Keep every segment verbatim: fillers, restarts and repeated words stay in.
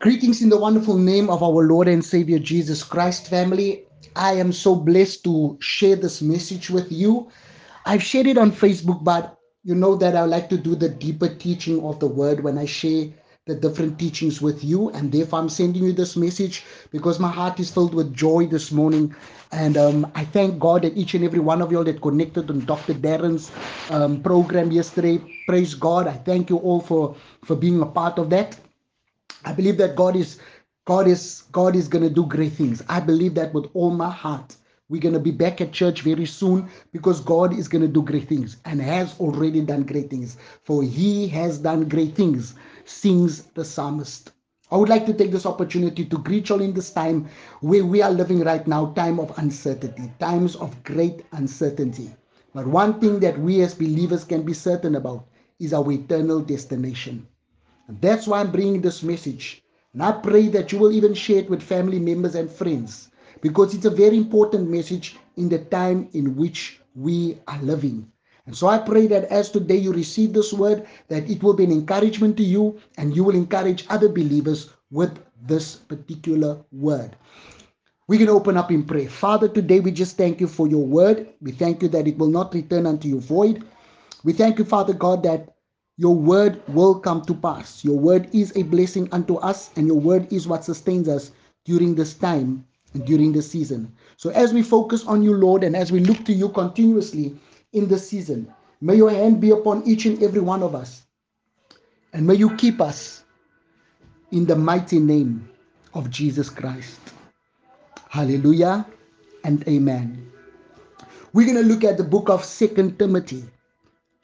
Greetings in the wonderful name of our Lord and Savior Jesus Christ, family. I am so blessed to share this message with you. I've shared it on Facebook, but you know that I like to do the deeper teaching of the word when I share the different teachings with you. And therefore, I'm sending you this message because my heart is filled with joy this morning. And um, I thank God that each and every one of you all that connected on Doctor Darren's um, program yesterday. Praise God. I thank you all for, for being a part of that. I believe that God is God is God is going to do great things. I believe that with all my heart. We're going to be back at church very soon because God is going to do great things and has already done great things. For he has done great things, sings the psalmist. I would like to take this opportunity to greet you all in this time where we are living right now, time of uncertainty, times of great uncertainty. But one thing that we as believers can be certain about is our eternal destination. And that's why I'm bringing this message. And I pray that you will even share it with family members and friends, because it's a very important message in the time in which we are living. And so I pray that as today you receive this word, that it will be an encouragement to you and you will encourage other believers with this particular word. We can open up in prayer. Father, today we just thank you for your word. We thank you that it will not return unto you void. We thank you, Father God, that your word will come to pass. Your word is a blessing unto us, and your word is what sustains us during this time and during the season. So as we focus on you, Lord, and as we look to you continuously in this season, may your hand be upon each and every one of us. And may you keep us in the mighty name of Jesus Christ. Hallelujah and amen. We're going to look at the book of Second Timothy.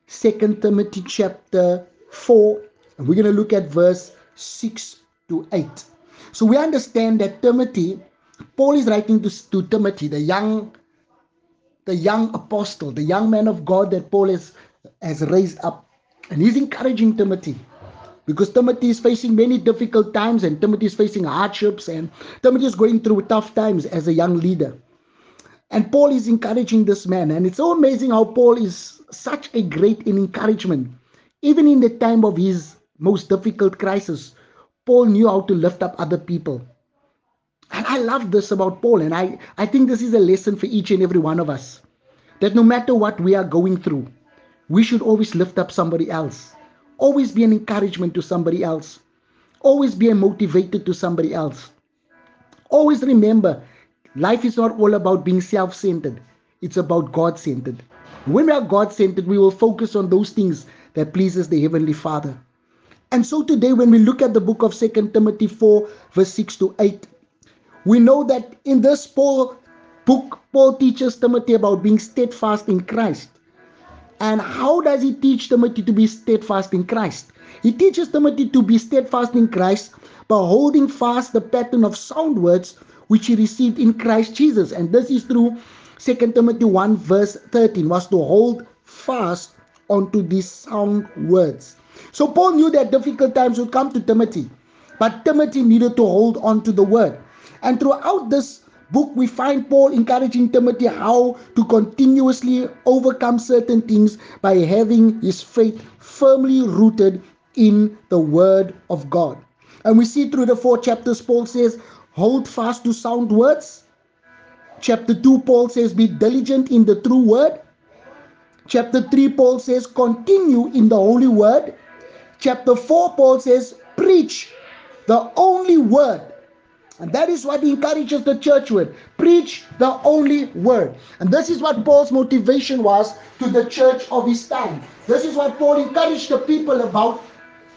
Second Timothy chapter four. And we're going to look at verse six to eight. So we understand that Timothy, Paul is writing to, to Timothy, the young, the young apostle, the young man of God that Paul has, has raised up. And he's encouraging Timothy because Timothy is facing many difficult times, and Timothy is facing hardships, and Timothy is going through tough times as a young leader. And Paul is encouraging this man. And it's so amazing how Paul is such a great encouragement. Even in the time of his most difficult crisis, Paul knew how to lift up other people. And I love this about Paul, and I, I think this is a lesson for each and every one of us, that no matter what we are going through, we should always lift up somebody else, always be an encouragement to somebody else, always be a motivator to somebody else. Always remember, life is not all about being self-centered, it's about God-centered. When we are God-centered, we will focus on those things that pleases the Heavenly Father. And so today when we look at the book of Second Timothy four, verse six to eight, we know that in this Paul book, Paul teaches Timothy about being steadfast in Christ. And how does he teach Timothy to be steadfast in Christ? He teaches Timothy to be steadfast in Christ by holding fast the pattern of sound words which he received in Christ Jesus. And this is through Second Timothy one verse thirteen, was to hold fast onto these sound words. So Paul knew that difficult times would come to Timothy, but Timothy needed to hold on to the word. And throughout this book, we find Paul encouraging Timothy how to continuously overcome certain things by having his faith firmly rooted in the word of God. And we see through the four chapters, Paul says, hold fast to sound words. Chapter two, Paul says, be diligent in the true word. Chapter three, Paul says, continue in the holy word. Chapter four, Paul says, preach the only word. And that is what he encourages the church with. Preach the only word. And this is what Paul's motivation was to the church of his time. This is what Paul encouraged the people about.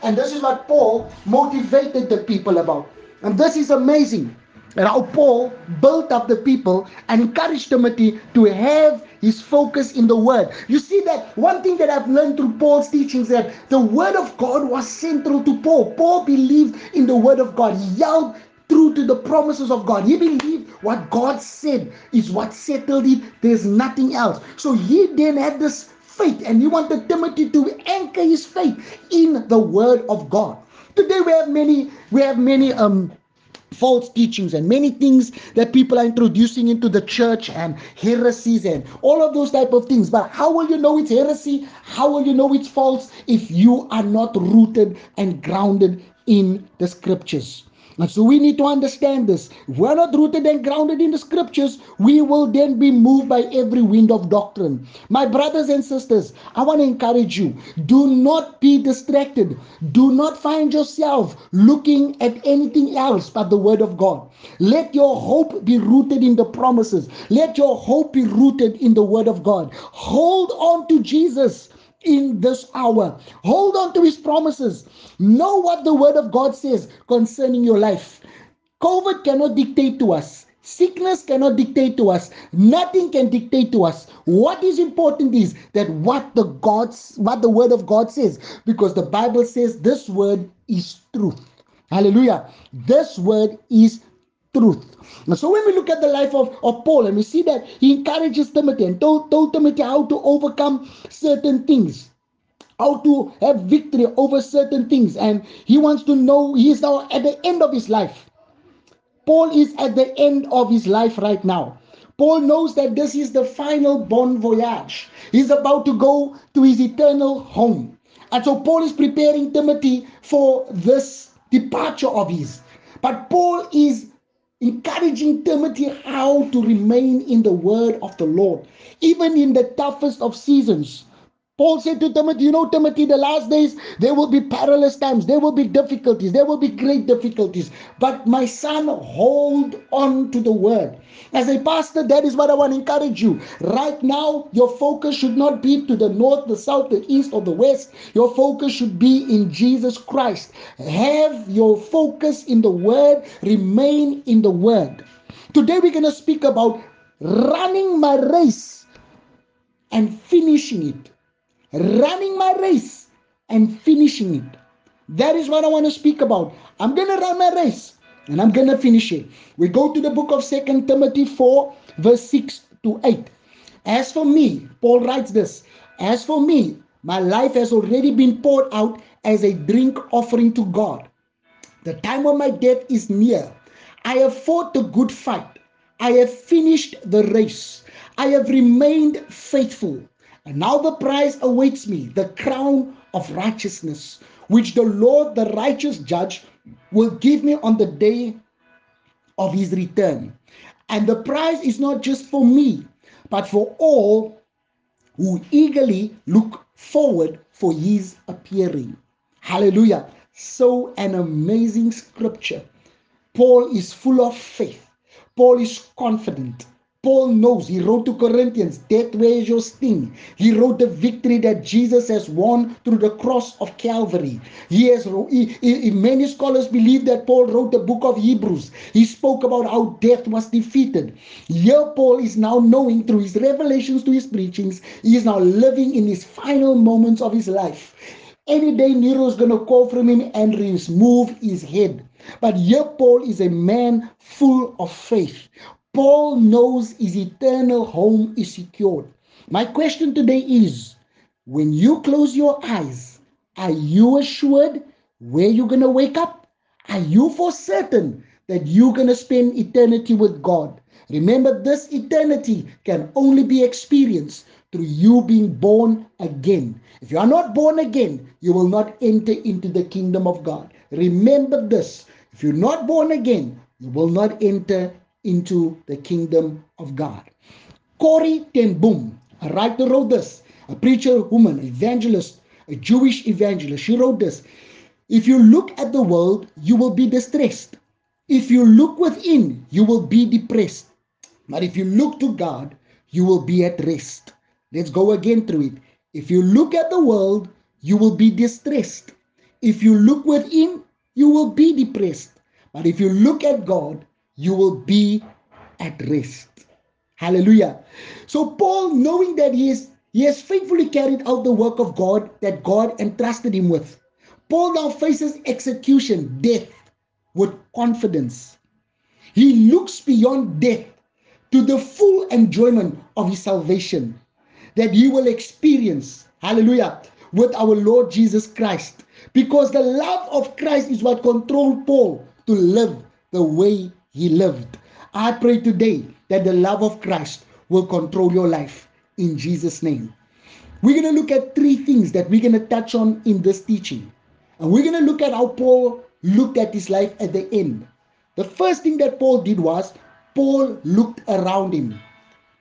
And this is what Paul motivated the people about. And this is amazing. And how Paul built up the people and encouraged Timothy to have his focus in the word. You see that one thing that I've learned through Paul's teachings, that the word of God was central to Paul. Paul believed in the word of God. He yelled true to the promises of God. He believed what God said is what settled it. There's nothing else. So he then had this faith, and he wanted Timothy to anchor his faith in the word of God. Today we have many, we have many um false teachings and many things that people are introducing into the church, and heresies and all of those type of things. But how will you know it's heresy? How will you know it's false if you are not rooted and grounded in the scriptures? So we need to understand this. If we're not rooted and grounded in the scriptures, we will then be moved by every wind of doctrine. My brothers and sisters, I want to encourage you, do not be distracted. Do not find yourself looking at anything else but the word of God. Let your hope be rooted in the promises. Let your hope be rooted in the word of God. Hold on to Jesus in this hour. Hold on to his promises. Know what the word of God says concerning your life. COVID cannot dictate to us. Sickness cannot dictate to us. Nothing can dictate to us. What is important is that what the God's, what the word of God says, because the Bible says this word is truth. Hallelujah. This word is truth. And so when we look at the life of, of Paul, and we see that he encourages Timothy and told, told Timothy how to overcome certain things, how to have victory over certain things. And he wants to know, he is now at the end of his life. Paul is at the end of his life right now. Paul knows that this is the final bon voyage. He's about to go to his eternal home. And so Paul is preparing Timothy for this departure of his. But Paul is encouraging Timothy how to remain in the word of the Lord, even in the toughest of seasons. Paul said to Timothy, you know, Timothy, the last days, there will be perilous times, there will be difficulties, there will be great difficulties. But my son, hold on to the word. As a pastor, that is what I want to encourage you. Right now, your focus should not be to the north, the south, the east, or the west. Your focus should be in Jesus Christ. Have your focus in the word, remain in the word. Today, we're going to speak about running my race and finishing it. Running my race and finishing it. That is what I want to speak about. I'm going to run my race and I'm going to finish it. We go to the book of Second Timothy four, verse six to eight. As for me, Paul writes this, as for me, my life has already been poured out as a drink offering to God. The time of my death is near. I have fought the good fight. I have finished the race. I have remained faithful. And now the prize awaits me, the crown of righteousness, which the Lord, the righteous judge, will give me on the day of his return. And the prize is not just for me, but for all who eagerly look forward for his appearing. Hallelujah. So an amazing scripture. Paul is full of faith. Paul is confident. Paul knows, he wrote to Corinthians, death, where's your sting? He wrote the victory that Jesus has won through the cross of Calvary. He has, he, he, many scholars believe that Paul wrote the book of Hebrews. He spoke about how death was defeated. Here Paul is now knowing through his revelations to his preachings, he is now living in his final moments of his life. Any day Nero is going to call from him and remove his head. But here Paul is a man full of faith. Paul knows his eternal home is secured. My question today is, when you close your eyes, are you assured where you're going to wake up? Are you for certain that you're going to spend eternity with God? Remember, this eternity can only be experienced through you being born again. If you are not born again, you will not enter into the kingdom of God. Remember this. If you're not born again, you will not enter into the kingdom of God. Corrie Ten Boom, a writer, wrote this, a preacher, woman, evangelist, a Jewish evangelist. She wrote this, if you look at the world, you will be distressed. If you look within, you will be depressed. But if you look to God, you will be at rest. Let's go again through it. If you look at the world, you will be distressed. If you look within, you will be depressed. But if you look at God, you will be at rest. Hallelujah. So Paul, knowing that he, is, he has faithfully carried out the work of God that God entrusted him with, Paul now faces execution, death, with confidence. He looks beyond death to the full enjoyment of his salvation that he will experience, hallelujah, with our Lord Jesus Christ. Because the love of Christ is what controlled Paul to live the way he lived. I pray today that the love of Christ will control your life in Jesus' name. We're going to look at three things that we're going to touch on in this teaching. And we're going to look at how Paul looked at his life at the end. The first thing that Paul did was Paul looked around him.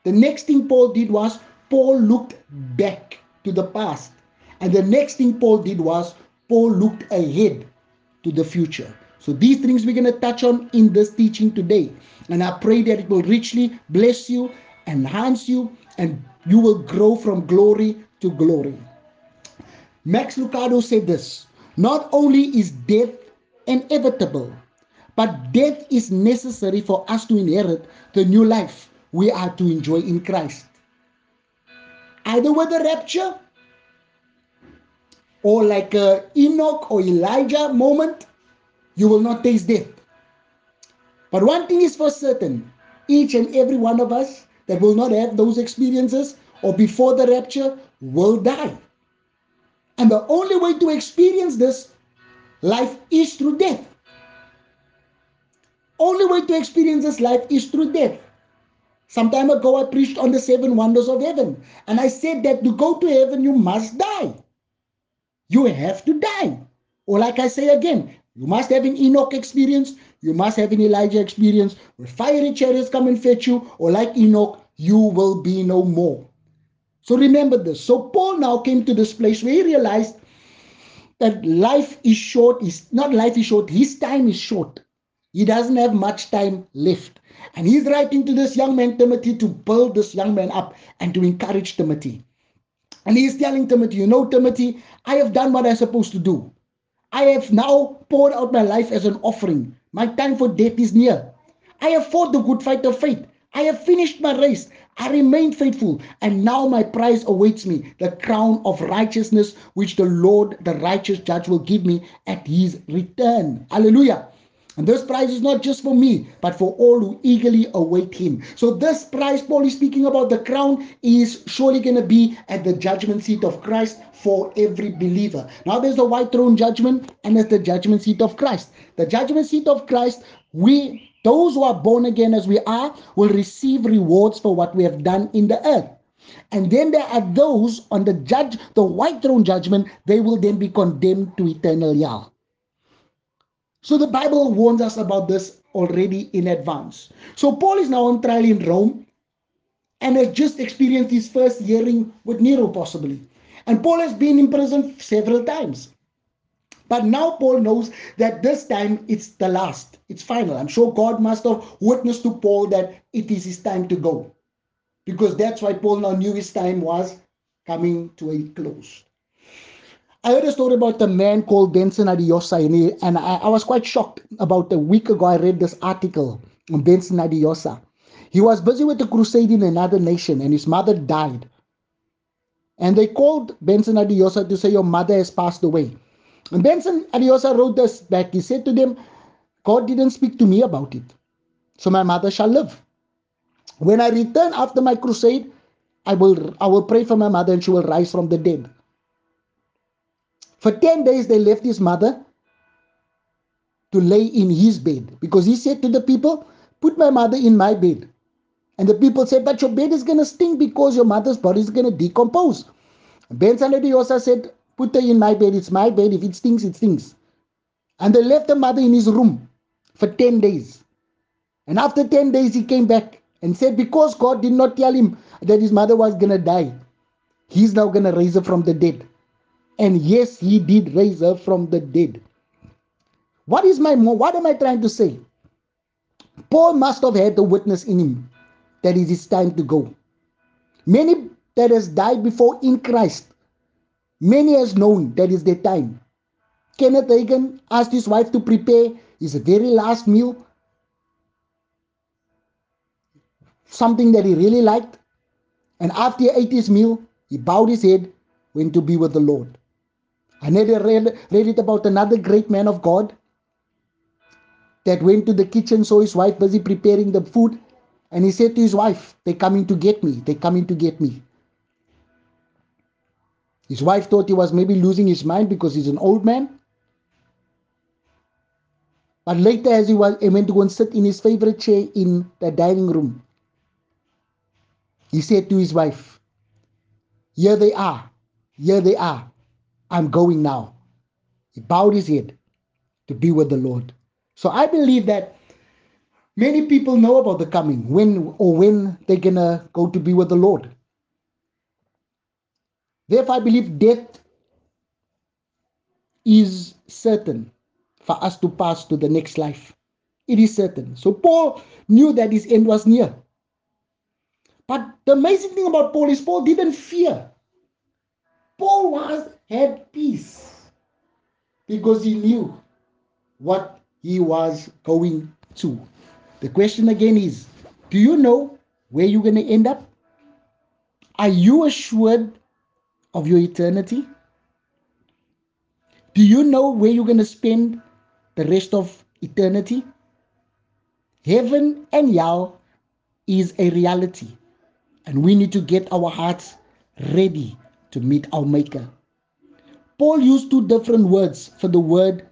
The next thing Paul did was Paul looked back to the past. And the next thing Paul did was Paul looked ahead to the future. So these things we're going to touch on in this teaching today. And I pray that it will richly bless you, enhance you, and you will grow from glory to glory. Max Lucado said this: not only is death inevitable, but death is necessary for us to inherit the new life we are to enjoy in Christ. Either with the rapture, or like a Enoch or Elijah moment, you will not taste death. But one thing is for certain, each and every one of us that will not have those experiences or before the rapture will die. And the only way to experience this life is through death. Only way to experience this life is through death. Some time ago, I preached on the seven wonders of heaven. And I said that to go to heaven, you must die. You have to die. Or like I say again, you must have an Enoch experience. You must have an Elijah experience where fiery chariots come and fetch you. Or like Enoch, you will be no more. So remember this. So Paul now came to this place where he realized that life is short. Is not life is short. His time is short. He doesn't have much time left. And he's writing to this young man, Timothy, to build this young man up and to encourage Timothy. And he's telling Timothy, you know, Timothy, I have done what I'm supposed to do. I have now poured out my life as an offering. My time for death is near. I have fought the good fight of faith. I have finished my race. I remain faithful. And now my prize awaits me, the crown of righteousness, which the Lord, the righteous judge, will give me at his return. Hallelujah. And this prize is not just for me, but for all who eagerly await him. So this prize Paul is speaking about, the crown, is surely going to be at the judgment seat of Christ for every believer. Now there's the white throne judgment, and there's the judgment seat of Christ. The judgment seat of Christ, we, those who are born again as we are, will receive rewards for what we have done in the earth. And then there are those on the judge, the white throne judgment, they will then be condemned to eternal hell. So the Bible warns us about this already in advance. So Paul is now on trial in Rome and has just experienced his first hearing with Nero possibly. And Paul has been in prison several times. But now Paul knows that this time it's the last. It's final. I'm sure God must have witnessed to Paul that it is his time to go. Because that's why Paul now knew his time was coming to a close. I heard a story about a man called Benson Idahosa, and, he, and I, I was quite shocked. About a week ago, I read this article on Benson Idahosa. He was busy with a crusade in another nation, and his mother died. And they called Benson Idahosa to say, your mother has passed away. And Benson Idahosa wrote this back. He said to them, God didn't speak to me about it, so my mother shall live. When I return after my crusade, I will, I will pray for my mother, and she will rise from the dead. For ten days, they left his mother to lay in his bed, because he said to the people, put my mother in my bed. And the people said, but your bed is going to stink because your mother's body is going to decompose. Benson Idahosa said, put her in my bed. It's my bed. If it stinks, it stinks. And they left the mother in his room for ten days. And after ten days, he came back and said, because God did not tell him that his mother was going to die, he's now going to raise her from the dead. And yes, he did raise her from the dead. What is my, what am I trying to say? Paul must have had the witness in him that it is time to go. Many that has died before in Christ, many has known that is their time. Kenneth Hagin asked his wife to prepare his very last meal, something that he really liked. And after he ate his meal, he bowed his head, went to be with the Lord. I never read, read it about another great man of God that went to the kitchen, saw his wife busy preparing the food, and he said to his wife, they're coming to get me, they're coming to get me. His wife thought he was maybe losing his mind because he's an old man. But later, as he, was, he went to go and sit in his favorite chair in the dining room, he said to his wife, here they are. Here they are. I'm going now. He bowed his head to be with the Lord. So I believe that many people know about the coming, when or when they're going to go to be with the Lord. Therefore, I believe death is certain for us to pass to the next life. It is certain. So Paul knew that his end was near. But the amazing thing about Paul is Paul didn't fear. Paul was had peace because he knew what he was going to. The question again is, do you know where you're going to end up? Are you assured of your eternity? Do you know where you're going to spend the rest of eternity? Heaven and hell is a reality, and we need to get our hearts ready to meet our Maker. Paul used two different words for the word,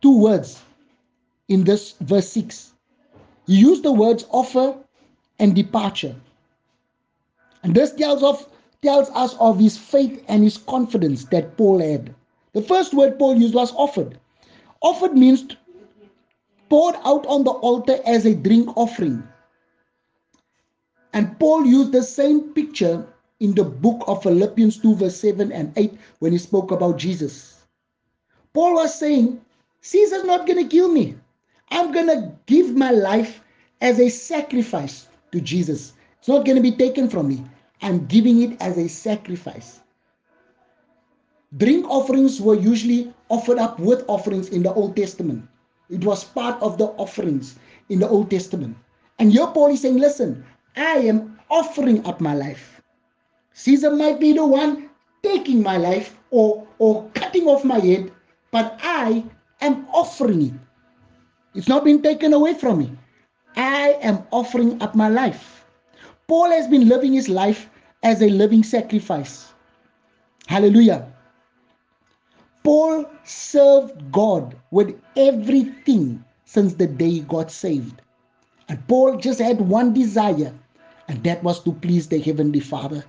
two words in this verse six. He used the words offer and departure. And this tells of tells us of his faith and his confidence that Paul had. The first word Paul used was offered. Offered means poured out on the altar as a drink offering. And Paul used the same picture in the book of Philippians two, verse seven and eight, when he spoke about Jesus. Paul was saying, Caesar's not going to kill me. I'm going to give my life as a sacrifice to Jesus. It's not going to be taken from me. I'm giving it as a sacrifice. Drink offerings were usually offered up with offerings in the Old Testament. It was part of the offerings in the Old Testament. And here Paul is saying, listen, I am offering up my life. Caesar might be the one taking my life or, or cutting off my head, but I am offering it. It's not been taken away from me. I am offering up my life. Paul has been living his life as a living sacrifice. Hallelujah. Paul served God with everything since the day he got saved. And Paul just had one desire, and that was to please the Heavenly Father.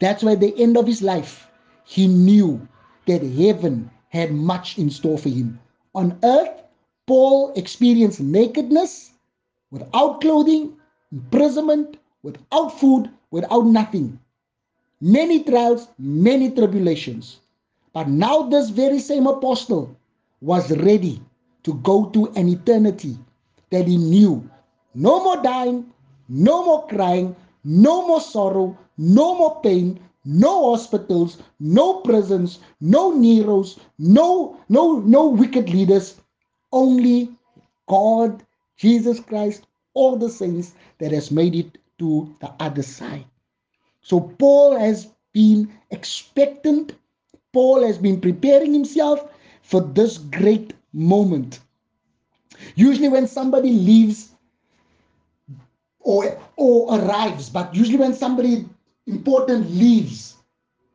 That's why at the end of his life, he knew that heaven had much in store for him. On earth, Paul experienced nakedness, without clothing, imprisonment, without food, without nothing. Many trials, many tribulations. But now this very same apostle was ready to go to an eternity that he knew. No more dying, no more crying, no more sorrow, no more pain, no hospitals, no prisons, no Neros, no, no, no wicked leaders, only God, Jesus Christ, all the saints that has made it to the other side. So Paul has been expectant. Paul has been preparing himself for this great moment. Usually when somebody leaves or, or arrives, but usually when somebody important leaves,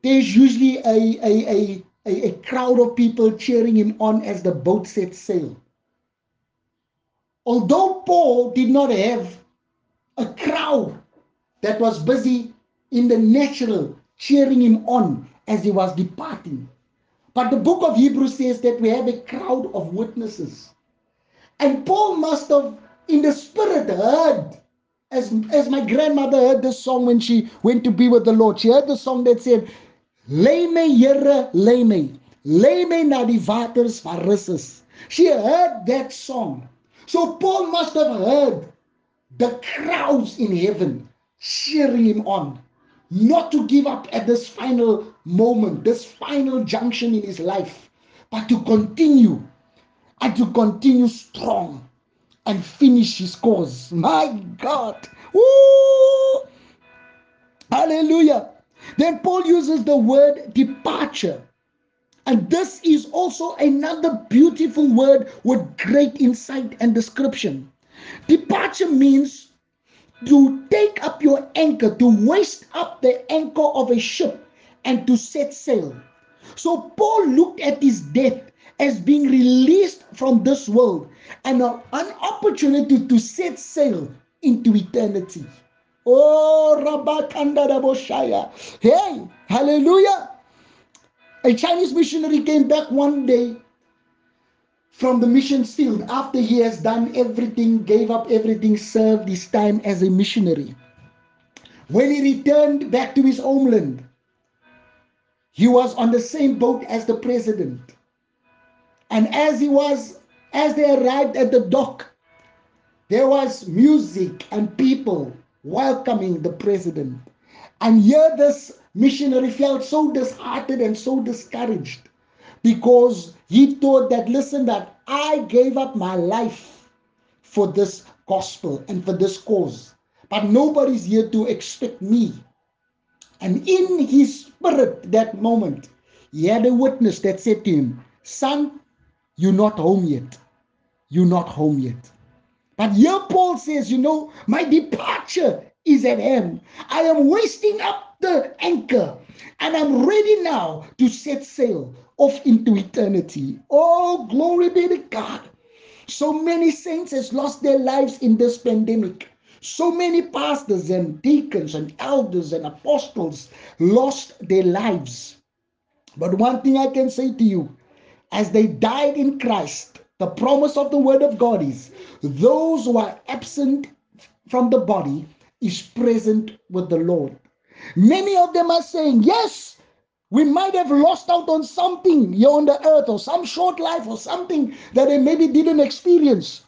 there's usually a, a, a, a crowd of people cheering him on as the boat sets sail. Although Paul did not have a crowd that was busy in the natural cheering him on as he was departing, but the book of Hebrews says that we have a crowd of witnesses. And Paul must have, in the spirit, heard, as, as my grandmother heard the song when she went to be with the Lord. She heard the song that said, Lei me Here, lei me, lei me na die waters van Russes. She heard that song. So Paul must have heard the crowds in heaven cheering him on, not to give up at this final moment, this final junction in his life, but to continue and to continue strong and finish his course. My God. Woo! Hallelujah. Then Paul uses the word departure. And this is also another beautiful word with great insight and description. Departure means to take up your anchor, to waist up the anchor of a ship and to set sail. So Paul looked at his death as being released from this world and an opportunity to set sail into eternity. Oh, Rabakandaraboshaya. Hey, hallelujah. A Chinese missionary came back one day from the mission field after he has done everything, gave up everything, served his time as a missionary. When he returned back to his homeland, he was on the same boat as the president. And as he was, as they arrived at the dock, there was music and people welcoming the president. And here this missionary felt so disheartened and so discouraged, because he thought that, listen, that I gave up my life for this gospel and for this cause, but nobody's here to expect me. And in his spirit, that moment, he had a witness that said to him, son, you're not home yet. You're not home yet. But here Paul says, you know, my departure is at hand. I am wasting up the anchor, and I'm ready now to set sail off into eternity. Oh, glory be to God. So many saints has lost their lives in this pandemic. So many pastors and deacons and elders and apostles lost their lives. But one thing I can say to you, as they died in Christ, the promise of the word of God is, those who are absent from the body is present with the Lord. Many of them are saying, yes, we might have lost out on something here on the earth, or some short life or something that they maybe didn't experience.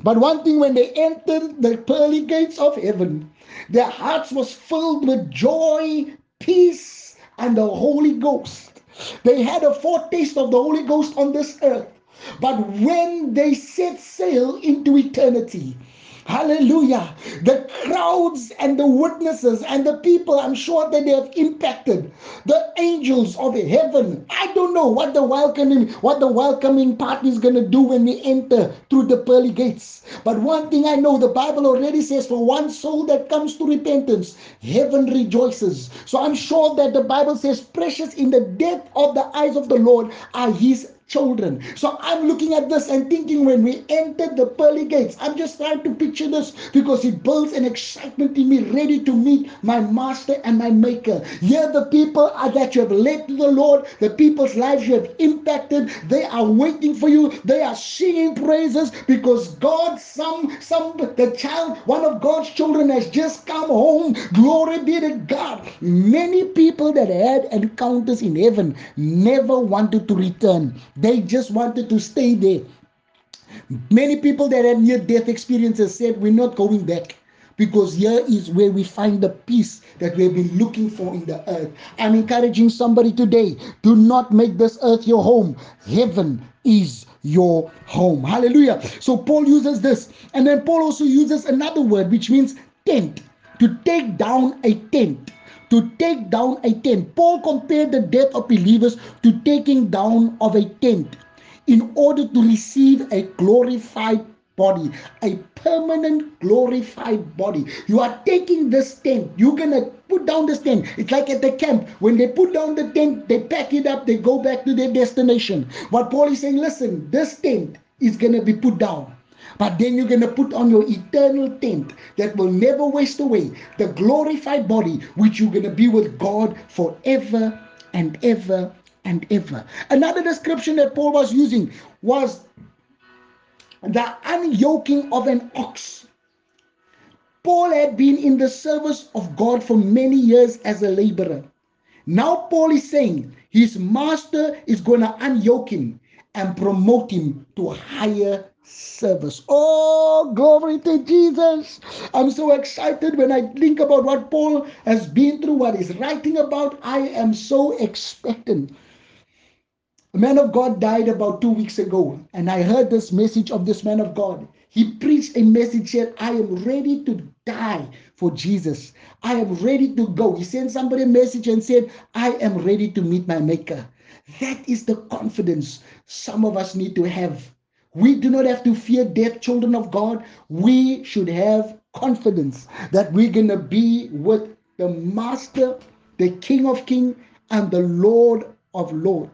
But one thing, when they entered the pearly gates of heaven, their hearts was filled with joy, peace, and the Holy Ghost. They had a foretaste of the Holy Ghost on this earth. But when they set sail into eternity, hallelujah, the crowds and the witnesses and the people, I'm sure that they have impacted, the angels of heaven. I don't know what the welcoming, what the welcoming party is going to do when we enter through the pearly gates. But one thing I know, the Bible already says, for one soul that comes to repentance, heaven rejoices. So I'm sure that the Bible says, precious in the depth of the eyes of the Lord are his children. So I'm looking at this and thinking, when we entered the pearly gates, I'm just trying to picture this, because it builds an excitement in me, ready to meet my master and my maker. Here the people are that you have led to the Lord, the people's lives you have impacted, they are waiting for you, they are singing praises, because God, some, some, the child, one of God's children has just come home. Glory be to God. Many people that had encounters in heaven never wanted to return. They just wanted to stay there. Many people that had near-death experiences said, we're not going back, because here is where we find the peace that we've been looking for in the earth. I'm encouraging somebody today, do not make this earth your home. Heaven is your home. Hallelujah. So Paul uses this. And then Paul also uses another word, which means tent, to take down a tent. To take down a tent. Paul compared the death of believers to taking down of a tent in order to receive a glorified body, a permanent glorified body. You are taking this tent. You're going to put down this tent. It's like at the camp. When they put down the tent, they pack it up, they go back to their destination. But Paul is saying, listen, this tent is going to be put down. But then you're going to put on your eternal tent that will never waste away, the glorified body, which you're going to be with God forever and ever and ever. Another description that Paul was using was the unyoking of an ox. Paul had been in the service of God for many years as a laborer. Now Paul is saying his master is going to unyoke him and promote him to higher service. Oh, glory to Jesus. I'm so excited when I think about what Paul has been through, what he's writing about. I am so expectant. A man of God died about two weeks ago, and I heard this message of this man of God. He preached a message, said, I am ready to die for Jesus. I am ready to go. He sent somebody a message and said, I am ready to meet my maker. That is the confidence some of us need to have. We do not have to fear death, children of God. We should have confidence that we're going to be with the Master, the King of Kings, and the Lord of Lords.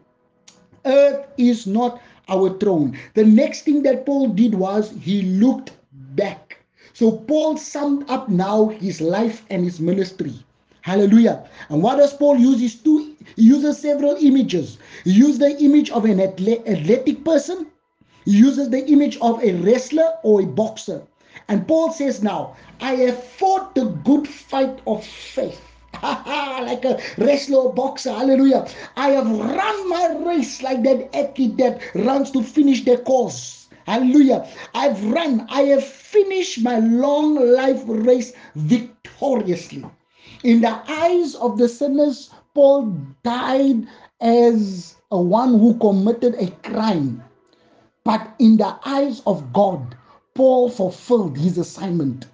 Earth is not our throne. The next thing that Paul did was he looked back. So Paul summed up now his life and his ministry. Hallelujah. And what does Paul use? Is two, he uses several images. He used the image of an athletic person. He uses the image of a wrestler or a boxer. And Paul says, now, I have fought the good fight of faith. Like a wrestler or boxer, hallelujah. I have run my race like that athlete that runs to finish their course. Hallelujah. I've run, I have finished my long life race victoriously. In the eyes of the sinners, Paul died as a one who committed a crime. But in the eyes of God, Paul fulfilled his assignment.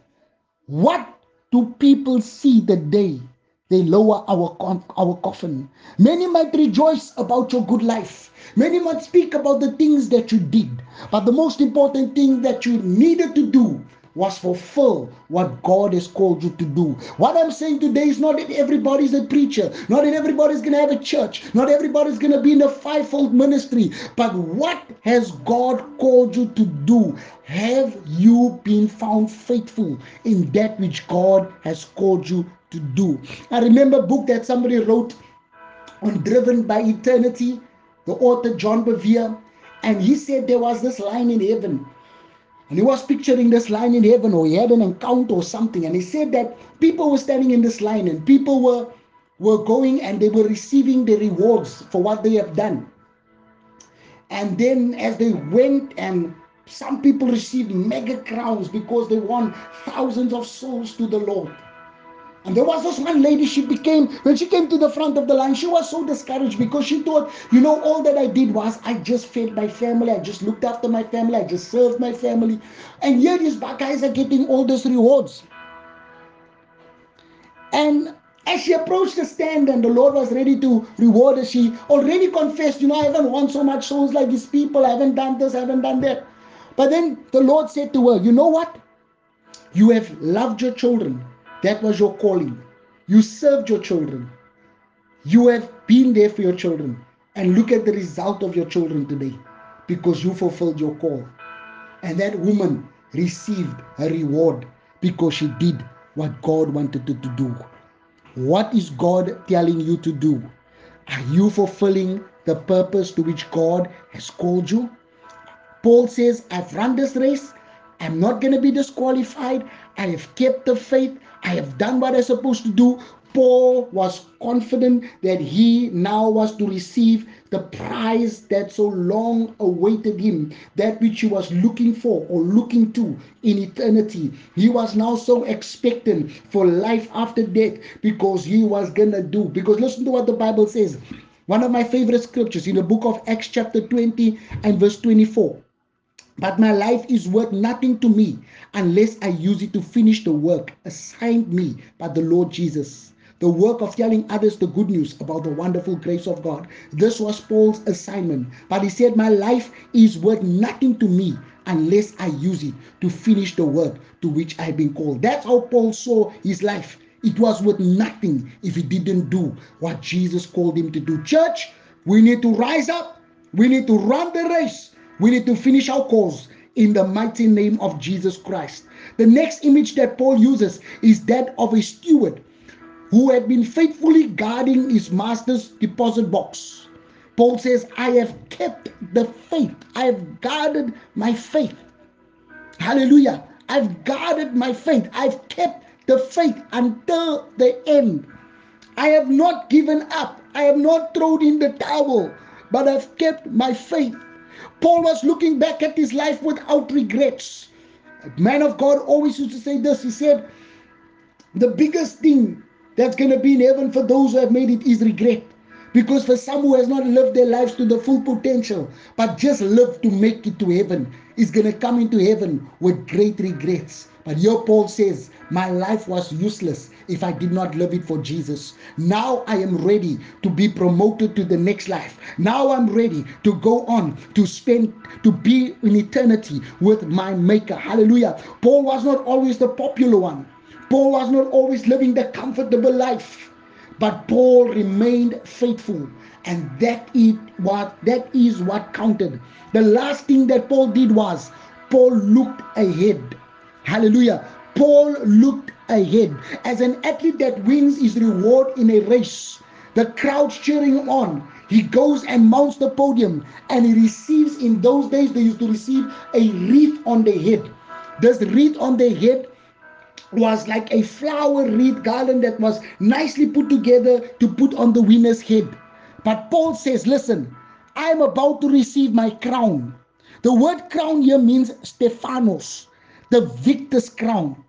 What do people see the day they lower our, our coffin? Many might rejoice about your good life. Many might speak about the things that you did. But the most important thing that you needed to do was fulfill what God has called you to do. What I'm saying today is not that everybody's a preacher. Not that everybody's going to have a church. Not everybody's going to be in a fivefold ministry. But what has God called you to do? Have you been found faithful in that which God has called you to do? I remember a book that somebody wrote on Driven by Eternity, the author John Bevere, and he said there was this line in heaven, and he was picturing this line in heaven, or he had an encounter or something, and he said that people were standing in this line, and people were were going, and they were receiving the rewards for what they have done. And then as they went, and some people received mega crowns because they won thousands of souls to the Lord. And there was this one lady, she became, when she came to the front of the line, she was so discouraged because she thought, you know, all that I did was I just fed my family, I just looked after my family, I just served my family. And here these guys are getting all these rewards. And as she approached the stand and the Lord was ready to reward her, she already confessed, you know, I haven't won so much souls like these people, I haven't done this, I haven't done that. But then the Lord said to her, you know what? You have loved your children. That was your calling. You served your children. You have been there for your children. And look at the result of your children today, because you fulfilled your call. And that woman received a reward because she did what God wanted her to do. What is God telling you to do? Are you fulfilling the purpose to which God has called you? Paul says, I've run this race. I'm not going to be disqualified. I have kept the faith. I have done what I'm supposed to do. Paul was confident that he now was to receive the prize that so long awaited him, that which he was looking for or looking to in eternity. He was now so expectant for life after death, because he was going to do. Because listen to what the Bible says. One of my favorite scriptures in the book of Acts chapter twenty and verse twenty-four. But my life is worth nothing to me unless I use it to finish the work assigned me by the Lord Jesus. The work of telling others the good news about the wonderful grace of God. This was Paul's assignment. But he said, my life is worth nothing to me unless I use it to finish the work to which I've been called. That's how Paul saw his life. It was worth nothing if he didn't do what Jesus called him to do. Church, we need to rise up. We need to run the race. We need to finish our course in the mighty name of Jesus Christ. The next image that Paul uses is that of a steward who had been faithfully guarding his master's deposit box. Paul says, I have kept the faith. I have guarded my faith. Hallelujah. I've guarded my faith. I've kept the faith until the end. I have not given up. I have not thrown in the towel, but I've kept my faith. Paul was looking back at his life without regrets. A man of God always used to say this. He said, the biggest thing that's going to be in heaven for those who have made it is regret. Because for some who has not lived their lives to the full potential, but just lived to make it to heaven, is going to come into heaven with great regrets. But here Paul says, my life was useless if I did not live it for Jesus. Now I am ready to be promoted to the next life. Now I'm ready to go on to spend, to be in eternity with my Maker. Hallelujah. Paul was not always the popular one. Paul was not always living the comfortable life. But Paul remained faithful. And that is what, that is what counted. The last thing that Paul did was, Paul looked ahead. Hallelujah. Paul looked ahead. As an athlete that wins his reward in a race, the crowd cheering on, He goes and mounts the podium, and he receives, in those days they used to receive a wreath on their head. This wreath on their head was like a flower wreath garland that was nicely put together to put on the winner's head. But Paul says, listen, I am about to receive my crown. The word crown here means Stephanos, the victor's crown.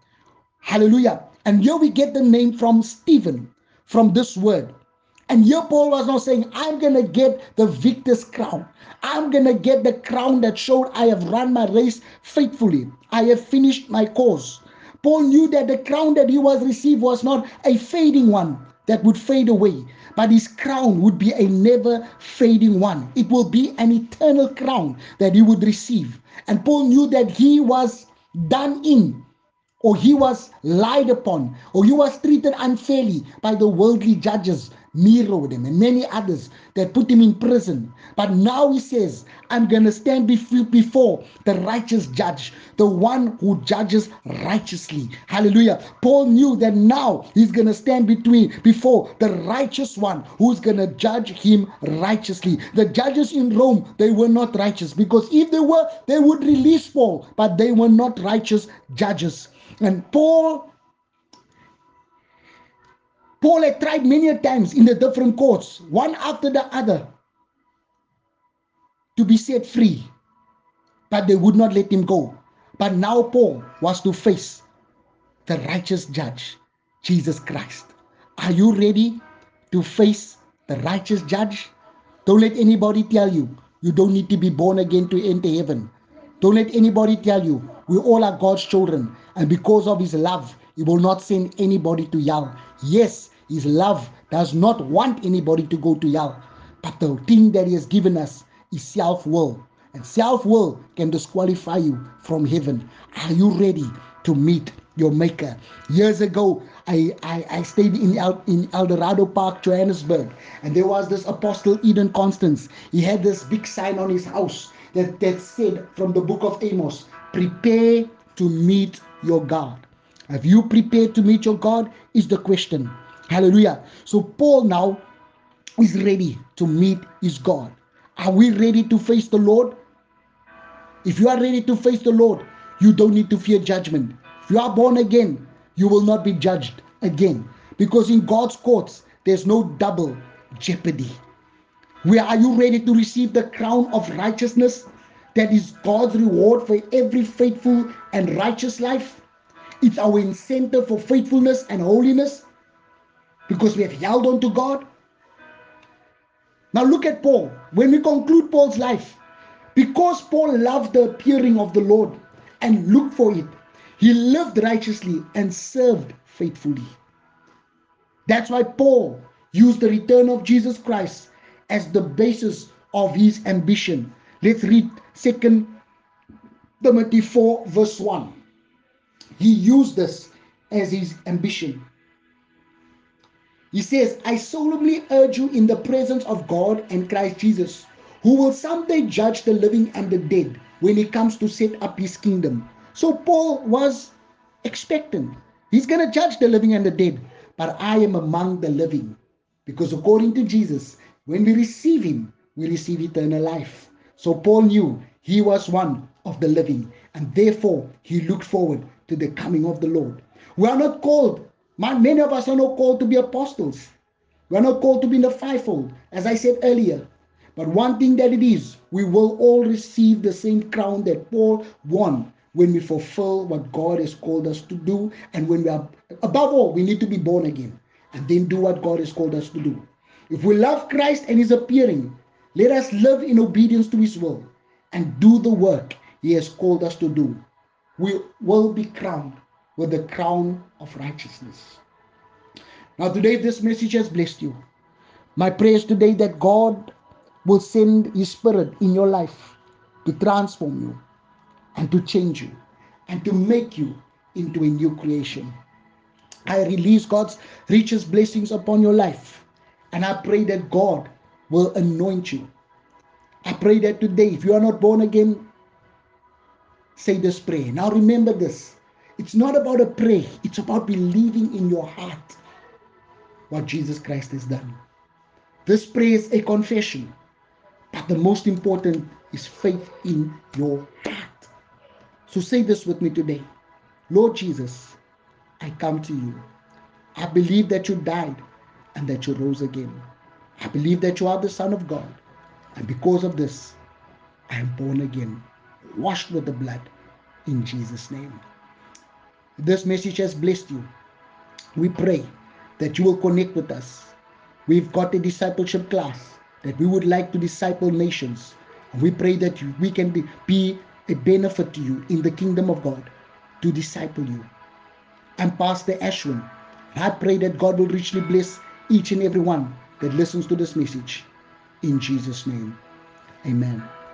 Hallelujah. And here we get the name from Stephen, from this word. And here Paul was not saying, I'm going to get the victor's crown. I'm going to get the crown that showed I have run my race faithfully. I have finished my course. Paul knew that the crown that he was received was not a fading one that would fade away, but his crown would be a never fading one. It will be an eternal crown that he would receive. And Paul knew that he was done in, or he was lied upon, or he was treated unfairly by the worldly judges, Nero and many others that put him in prison. But now he says, I'm going to stand before the righteous judge, the one who judges righteously. Hallelujah. Paul knew that now he's going to stand between before the righteous one who's going to judge him righteously. The judges in Rome, they were not righteous, because if they were, they would release Paul, but they were not righteous judges. And Paul Paul had tried many times in the different courts, one after the other, to be set free, but they would not let him go. But now Paul was to face the righteous judge, Jesus Christ. Are you ready to face the righteous judge? Don't let anybody tell you, you don't need to be born again to enter heaven. Don't let anybody tell you, we all are God's children, and because of his love, he will not send anybody to hell. Yes, his love does not want anybody to go to hell. But the thing that he has given us is self-will. And self-will can disqualify you from heaven. Are you ready to meet your maker? Years ago, I, I, I stayed in El, in El Dorado Park, Johannesburg. And there was this Apostle Eden Constance. He had this big sign on his house that, that said from the book of Amos, prepare to meet your God. Have you prepared to meet your God? Is the question. Hallelujah. So Paul now is ready to meet his God. Are we ready to face the Lord? If you are ready to face the Lord, you don't need to fear judgment. If you are born again, you will not be judged again. Because in God's courts, there's no double jeopardy. Where are you ready to receive the crown of righteousness? That is God's reward for every faithful and righteous life. It's our incentive for faithfulness and holiness, because we have held on to God. Now look at Paul. When we conclude Paul's life, because Paul loved the appearing of the Lord and looked for it, he lived righteously and served faithfully. That's why Paul used the return of Jesus Christ as the basis of his ambition. Let's read Second Timothy four verse one. He used this as his ambition. He says, I solemnly urge you in the presence of God and Christ Jesus, who will someday judge the living and the dead when he comes to set up his kingdom. So Paul was expectant. He's going to judge the living and the dead, but I am among the living. Because according to Jesus, when we receive him, we receive eternal life. So Paul knew he was one of the living, and therefore he looked forward to the coming of the Lord. We are not called, many of us are not called to be apostles. We are not called to be in the fivefold, as I said earlier. But one thing that it is, we will all receive the same crown that Paul won when we fulfill what God has called us to do. And when we are, above all, we need to be born again and then do what God has called us to do. If we love Christ and his appearing, let us live in obedience to his will and do the work he has called us to do. We will be crowned with the crown of righteousness. Now today, if this message has blessed you, my prayer is today that God will send his spirit in your life to transform you and to change you and to make you into a new creation. I release God's richest blessings upon your life, and I pray that God will anoint you. I pray that today, if you are not born again, say this prayer. Now remember this. It's not about a prayer. It's about believing in your heart what Jesus Christ has done. This prayer is a confession, but the most important is faith in your heart. So say this with me today. Lord Jesus, I come to you. I believe that you died and that you rose again. I believe that you are the Son of God. And because of this, I am born again, washed with the blood, in Jesus' name. This message has blessed you. We pray that you will connect with us. We've got a discipleship class that we would like to disciple nations. And we pray that we can be, be a benefit to you in the kingdom of God to disciple you. I'm Pastor Ashwin. I pray that God will richly bless each and every one that listens to this message. In Jesus' name, amen.